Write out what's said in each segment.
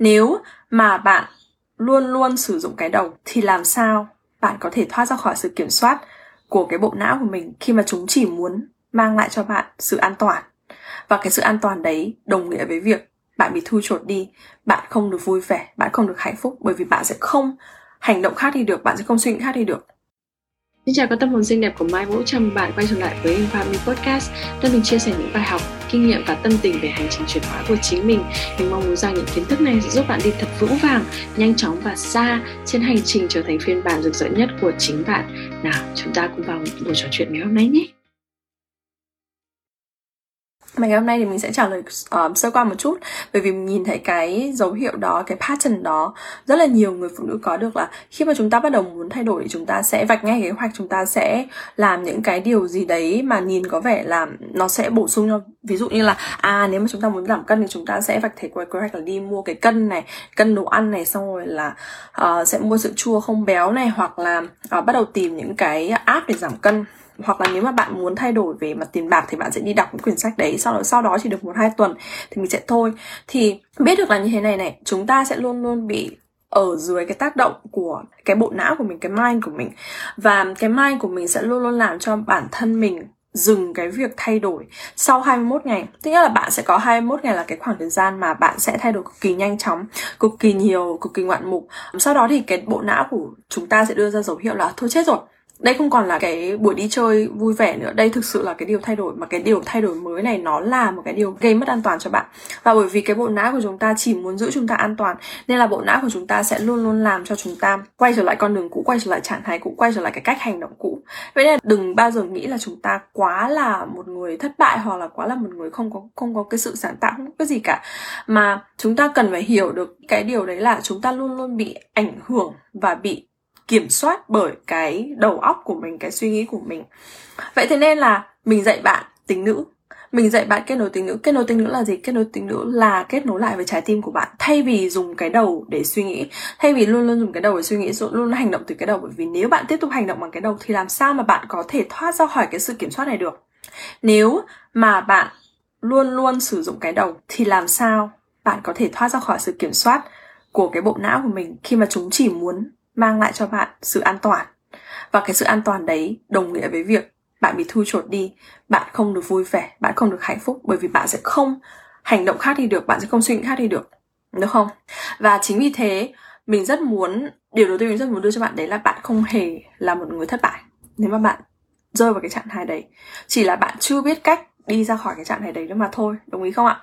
Nếu mà bạn luôn luôn sử dụng cái đầu thì làm sao bạn có thể thoát ra khỏi sự kiểm soát của cái bộ não của mình khi mà chúng chỉ muốn mang lại cho bạn sự an toàn. Và cái sự an toàn đấy đồng nghĩa với việc bạn bị thui chột đi, bạn không được vui vẻ, bạn không được hạnh phúc, bởi vì bạn sẽ không hành động khác đi được, bạn sẽ không suy nghĩ khác đi được. Xin chào các tâm hồn xinh đẹp của Mai Vũ Trâm, bạn quay trở lại với InFarmy podcast, nơi mình chia sẻ những bài học, kinh nghiệm và tâm tình về hành trình chuyển hóa của chính mình. Mình mong muốn rằng những kiến thức này sẽ giúp bạn đi thật vững vàng, nhanh chóng và xa trên hành trình trở thành phiên bản rực rỡ nhất của chính bạn. Nào, chúng ta cùng vào buổi trò chuyện ngày hôm nay nhé. Mà ngày hôm nay thì mình sẽ trả lời sơ qua một chút, bởi vì mình nhìn thấy cái dấu hiệu đó, cái pattern đó rất là nhiều người phụ nữ có được, là khi mà chúng ta bắt đầu muốn thay đổi thì chúng ta sẽ vạch ngay kế hoạch, chúng ta sẽ làm những cái điều gì đấy mà nhìn có vẻ là nó sẽ bổ sung cho, ví dụ như là nếu mà chúng ta muốn giảm cân thì chúng ta sẽ vạch kế hoạch là đi mua cái cân này, cân đồ ăn này, xong rồi là sẽ mua sữa chua không béo này, hoặc là bắt đầu tìm những cái app để giảm cân. Hoặc là nếu mà bạn muốn thay đổi về mặt tiền bạc thì bạn sẽ đi đọc những quyển sách đấy, sau đó chỉ được 1-2 tuần thì mình sẽ thôi. Thì biết được là như thế này, chúng ta sẽ luôn luôn bị ở dưới cái tác động của cái bộ não của mình, cái mind của mình. Và cái mind của mình sẽ luôn luôn làm cho bản thân mình dừng cái việc thay đổi sau 21 ngày. Tức là bạn sẽ có 21 ngày là cái khoảng thời gian mà bạn sẽ thay đổi cực kỳ nhanh chóng, cực kỳ nhiều, cực kỳ ngoạn mục. Sau đó thì cái bộ não của chúng ta sẽ đưa ra dấu hiệu là thôi chết rồi, đây không còn là cái buổi đi chơi vui vẻ nữa, đây thực sự là cái điều thay đổi, mà cái điều thay đổi mới này nó là một cái điều gây mất an toàn cho bạn. Và bởi vì cái bộ não của chúng ta chỉ muốn giữ chúng ta an toàn, nên là bộ não của chúng ta sẽ luôn luôn làm cho chúng ta quay trở lại con đường cũ, quay trở lại trạng thái cũ, quay trở lại cái cách hành động cũ. Vậy nên đừng bao giờ nghĩ là chúng ta quá là một người thất bại, hoặc là quá là một người không có cái sự sáng tạo, không có cái gì cả. Mà chúng ta cần phải hiểu được cái điều đấy là chúng ta luôn luôn bị ảnh hưởng và bị kiểm soát bởi cái đầu óc của mình, cái suy nghĩ của mình. Vậy thế nên là mình dạy bạn tính nữ, mình dạy bạn kết nối tính nữ. Kết nối tính nữ là gì? Kết nối tính nữ là kết nối lại với trái tim của bạn. Thay vì dùng cái đầu để suy nghĩ, thay vì luôn luôn dùng cái đầu để suy nghĩ, luôn luôn hành động từ cái đầu. Bởi vì nếu bạn tiếp tục hành động bằng cái đầu thì làm sao mà bạn có thể thoát ra khỏi cái sự kiểm soát này được. Nếu mà bạn luôn luôn sử dụng cái đầu thì làm sao bạn có thể thoát ra khỏi sự kiểm soát của cái bộ não của mình khi mà chúng chỉ muốn mang lại cho bạn sự an toàn. Và cái sự an toàn đấy đồng nghĩa với việc bạn bị thui chột đi, bạn không được vui vẻ, bạn không được hạnh phúc, bởi vì bạn sẽ không hành động khác đi được, bạn sẽ không suy nghĩ khác đi được, đúng không? Và chính vì thế mình rất muốn, điều đầu tiên mình rất muốn đưa cho bạn đấy là bạn không hề là một người thất bại nếu mà bạn rơi vào cái trạng thái đấy, chỉ là bạn chưa biết cách đi ra khỏi cái trạng thái đấy nữa mà thôi, đồng ý không ạ?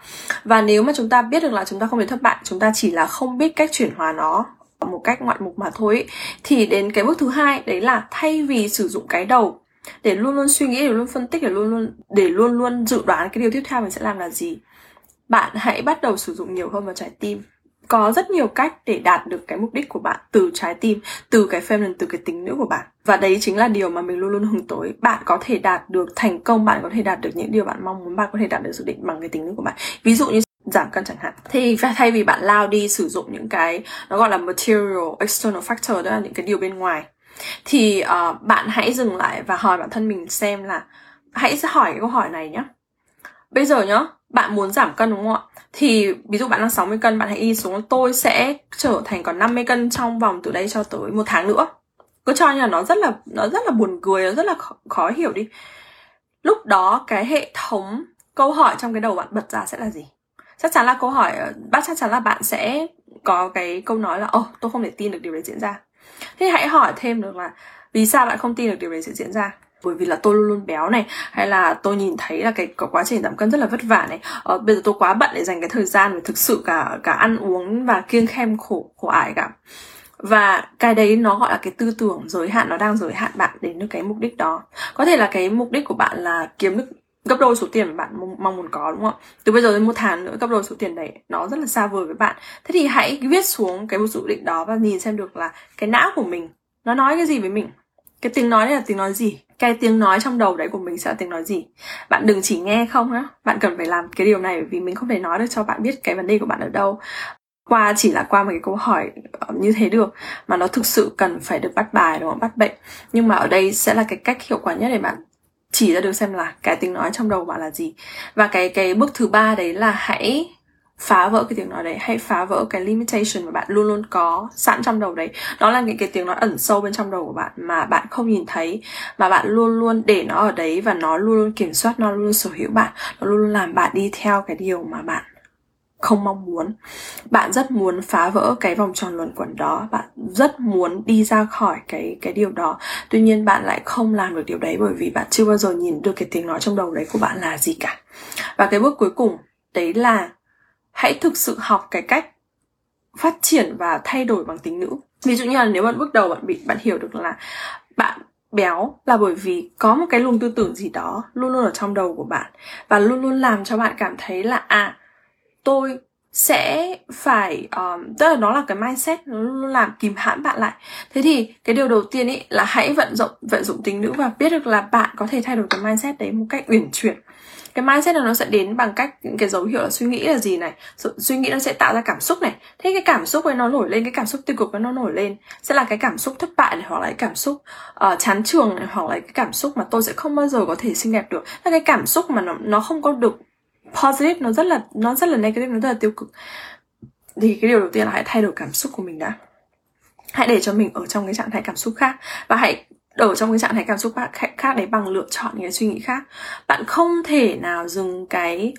Và nếu mà chúng ta biết được là chúng ta không hề thất bại, chúng ta chỉ là không biết cách chuyển hóa nó một cách ngoạn mục mà thôi, thì đến cái bước thứ hai đấy là thay vì sử dụng cái đầu để luôn luôn suy nghĩ, để luôn phân tích, để luôn luôn dự đoán cái điều tiếp theo mình sẽ làm là gì, bạn hãy bắt đầu sử dụng nhiều hơn vào trái tim. Có rất nhiều cách để đạt được cái mục đích của bạn từ trái tim, từ cái feminine, từ cái tính nữ của bạn. Và đấy chính là điều mà mình luôn luôn hướng tới. Bạn có thể đạt được thành công, bạn có thể đạt được những điều bạn mong muốn, bạn có thể đạt được dự định bằng cái tính nữ của bạn. Ví dụ như giảm cân chẳng hạn, thì thay vì bạn lao đi sử dụng những cái nó gọi là material, external factor, đó là những cái điều bên ngoài, thì bạn hãy dừng lại và hỏi bản thân mình xem là, hãy hỏi cái câu hỏi này nhé. Bây giờ nhá, bạn muốn giảm cân đúng không ạ? Thì ví dụ bạn đang 60 cân, bạn hãy đi xuống tôi sẽ trở thành còn 50 cân trong vòng từ đây cho tới 1 tháng nữa. Cứ cho như là nó rất là buồn cười, nó rất là khó hiểu đi. Lúc đó cái hệ thống câu hỏi trong cái đầu bạn bật ra sẽ là gì? Chắc chắn là bạn sẽ có cái câu nói là tôi không thể tin được điều đấy diễn ra. Thế hãy hỏi thêm được là vì sao bạn không tin được điều đấy sẽ diễn ra? Bởi vì là tôi luôn luôn béo này, hay là tôi nhìn thấy là cái quá trình giảm cân rất là vất vả này, bây giờ tôi quá bận để dành cái thời gian để thực sự cả ăn uống và kiêng khem khổ ải cả. Và cái đấy nó gọi là cái tư tưởng giới hạn, nó đang giới hạn bạn đến được cái mục đích đó. Có thể là cái mục đích của bạn là kiếm được gấp đôi số tiền mà bạn mong muốn có, đúng không? Từ bây giờ đến 1 tháng nữa, gấp đôi số tiền đấy nó rất là xa vời với bạn. Thế thì hãy viết xuống cái dự định đó và nhìn xem được là cái não của mình nó nói cái gì với mình, cái tiếng nói đấy là tiếng nói gì, cái tiếng nói trong đầu đấy của mình sẽ là tiếng nói gì. Bạn đừng chỉ nghe không á, bạn cần phải làm cái điều này, vì mình không thể nói được cho bạn biết cái vấn đề của bạn ở đâu chỉ là qua một cái câu hỏi như thế được, mà nó thực sự cần phải được bắt bài, đúng không? Bắt bệnh. Nhưng mà ở đây sẽ là cái cách hiệu quả nhất để bạn chỉ ra được xem là cái tiếng nói trong đầu bạn là gì. Và cái bước thứ ba đấy là hãy phá vỡ cái tiếng nói đấy, hãy phá vỡ cái limitation mà bạn luôn luôn có sẵn trong đầu đấy. Đó là những cái tiếng nói ẩn sâu bên trong đầu của bạn mà bạn không nhìn thấy, mà bạn luôn luôn để nó ở đấy và nó luôn luôn kiểm soát, nó luôn luôn sở hữu bạn, nó luôn luôn làm bạn đi theo cái điều mà bạn không mong muốn. Bạn rất muốn phá vỡ cái vòng tròn luẩn quẩn đó, bạn rất muốn đi ra khỏi cái điều đó. Tuy nhiên bạn lại không làm được điều đấy bởi vì bạn chưa bao giờ nhìn được cái tiếng nói trong đầu đấy của bạn là gì cả. Và cái bước cuối cùng đấy là hãy thực sự học cái cách phát triển và thay đổi bằng tính nữ. Ví dụ như là nếu bạn bước đầu bạn hiểu được là bạn béo là bởi vì có một cái luồng tư tưởng gì đó luôn luôn ở trong đầu của bạn và luôn luôn làm cho bạn cảm thấy là tôi sẽ phải, tức là nó là cái mindset, nó luôn làm kìm hãm bạn lại. Thế thì cái điều đầu tiên ý là hãy vận dụng tính nữ và biết được là bạn có thể thay đổi cái mindset đấy một cách uyển chuyển. Cái mindset này nó sẽ đến bằng cách những cái dấu hiệu là suy nghĩ là gì này, suy nghĩ nó sẽ tạo ra cảm xúc này. Thế cái cảm xúc ấy nó nổi lên, cái cảm xúc tiêu cực nó nổi lên sẽ là cái cảm xúc thất bại này, hoặc là cái cảm xúc chán trường này, hoặc là cái cảm xúc mà tôi sẽ không bao giờ có thể xinh đẹp được. Là cái cảm xúc mà nó không có được positive, nó rất là negative, nó rất là tiêu cực. Thì cái điều đầu tiên là hãy thay đổi cảm xúc của mình đã. Hãy để cho mình ở trong cái trạng thái cảm xúc khác và hãy ở trong cái trạng thái cảm xúc khác đấy bằng lựa chọn những cái suy nghĩ khác. Bạn không thể nào dừng cái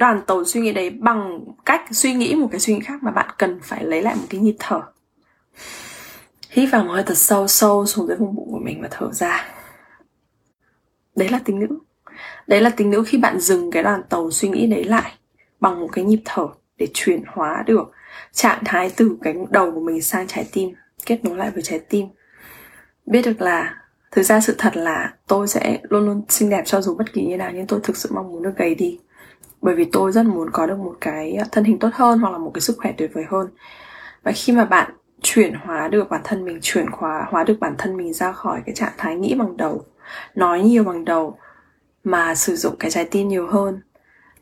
đoàn tàu suy nghĩ đấy bằng cách suy nghĩ một cái suy nghĩ khác, mà bạn cần phải lấy lại một cái nhịp thở. Hít vào một hơi thật sâu xuống dưới vùng bụng của mình và thở ra. Đấy là tính nữ. Đấy là tính nữ khi bạn dừng cái đoàn tàu suy nghĩ đấy lại bằng một cái nhịp thở để chuyển hóa được trạng thái từ cái đầu của mình sang trái tim, kết nối lại với trái tim. Biết được là thực ra sự thật là tôi sẽ luôn luôn xinh đẹp cho dù bất kỳ như nào, nhưng tôi thực sự mong muốn được gầy đi. Bởi vì tôi rất muốn có được một cái thân hình tốt hơn hoặc là một cái sức khỏe tuyệt vời hơn. Và khi mà bạn chuyển hóa được bản thân mình ra khỏi cái trạng thái nghĩ bằng đầu, nói nhiều bằng đầu mà sử dụng cái trái tim nhiều hơn,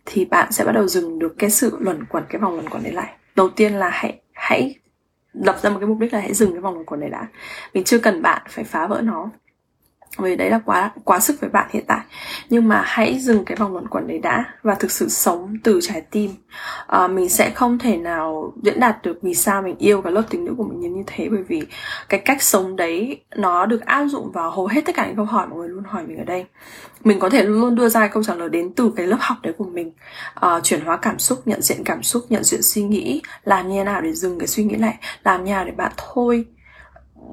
thì bạn sẽ bắt đầu dừng được cái sự luẩn quẩn, cái vòng luẩn quẩn đấy lại. Đầu tiên là hãy lập ra một cái mục đích là hãy dừng cái vòng luẩn quẩn đấy đã. Mình chưa cần bạn phải phá vỡ nó, vì đấy là quá sức với bạn hiện tại. Nhưng mà hãy dừng cái vòng luẩn quẩn đấy đã và thực sự sống từ trái tim. Mình sẽ không thể nào diễn đạt được vì sao mình yêu cái lớp tính nữ của mình như thế, bởi vì cái cách sống đấy nó được áp dụng vào hầu hết tất cả những câu hỏi mọi người luôn hỏi mình ở đây. Mình có thể luôn đưa ra câu trả lời đến từ cái lớp học đấy của mình. Chuyển hóa cảm xúc, nhận diện cảm xúc, nhận diện suy nghĩ, làm như thế nào để dừng cái suy nghĩ lại, làm như thế nào để bạn thôi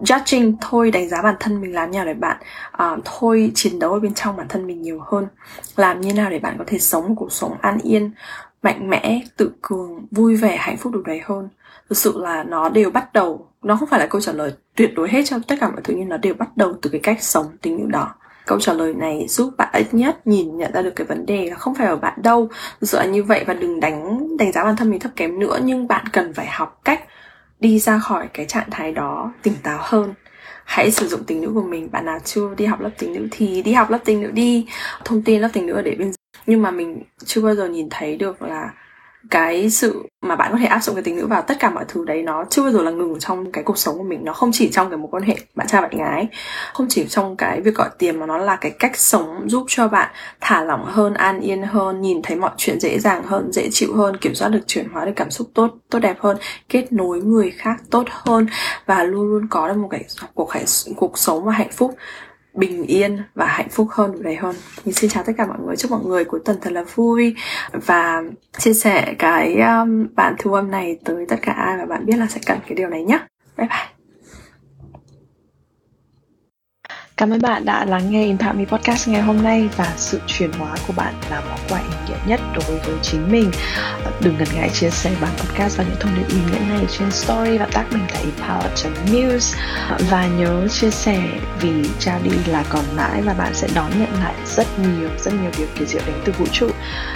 judging, thôi đánh giá bản thân mình, làm như nào để bạn thôi chiến đấu ở bên trong bản thân mình nhiều hơn, làm như nào để bạn có thể sống một cuộc sống an yên, mạnh mẽ, tự cường, vui vẻ, hạnh phúc đủ đầy hơn. Thực sự là nó đều bắt đầu, nó không phải là câu trả lời tuyệt đối hết cho tất cả mọi thứ, nhưng nó đều bắt đầu từ cái cách sống tính nữ đó. Câu trả lời này giúp bạn ít nhất nhìn nhận ra được cái vấn đề là không phải ở bạn đâu, thực sự là như vậy, và đừng đánh giá bản thân mình thấp kém nữa, nhưng bạn cần phải học cách đi ra khỏi cái trạng thái đó tỉnh táo hơn. Hãy sử dụng tính nữ của mình. Bạn nào chưa đi học lớp tính nữ thì đi học lớp tính nữ đi. Thông tin lớp tính nữ ở để bên dưới. Nhưng mà mình chưa bao giờ nhìn thấy được là cái sự mà bạn có thể áp dụng cái tính nữ vào tất cả mọi thứ đấy, nó chưa bao giờ là ngừng trong cái cuộc sống của mình. Nó không chỉ trong cái mối quan hệ bạn trai bạn gái, không chỉ trong cái việc gọi tiền, mà nó là cái cách sống giúp cho bạn thả lỏng hơn, an yên hơn, nhìn thấy mọi chuyện dễ dàng hơn, dễ chịu hơn, kiểm soát được, chuyển hóa được cảm xúc tốt đẹp hơn, kết nối người khác tốt hơn, và luôn luôn có được một cái cuộc sống và hạnh phúc bình yên và hạnh phúc hơn, đủ đầy hơn. Mình xin chào tất cả mọi người, chúc mọi người cuối tuần thật là vui, và chia sẻ cái bản thu âm này tới tất cả ai mà bạn biết là sẽ cần cái điều này nhé. Bye bye. Cảm ơn bạn đã lắng nghe InFarmy Podcast ngày hôm nay, và sự chuyển hóa của bạn là món quà ý nghĩa nhất đối với chính mình. Đừng ngần ngại chia sẻ bản podcast và những thông điệp ý nghĩa này trên story và tag mình tại empower.muse. Và nhớ chia sẻ, vì trao đi là còn mãi, và bạn sẽ đón nhận lại rất nhiều điều kỳ diệu đến từ vũ trụ.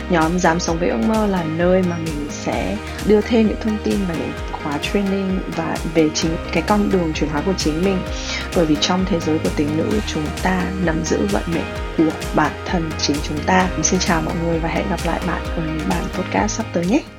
Nhóm Dám Sống Với Ước Mơ là nơi mà mình sẽ đưa thêm những thông tin và những khóa training và về chính cái con đường chuyển hóa của chính mình. Bởi vì trong thế giới của tính nữ, chúng ta nắm giữ vận mệnh của bản thân chính chúng ta. Xin chào mọi người và hẹn gặp lại bạn ở những bản podcast sắp tới nhé.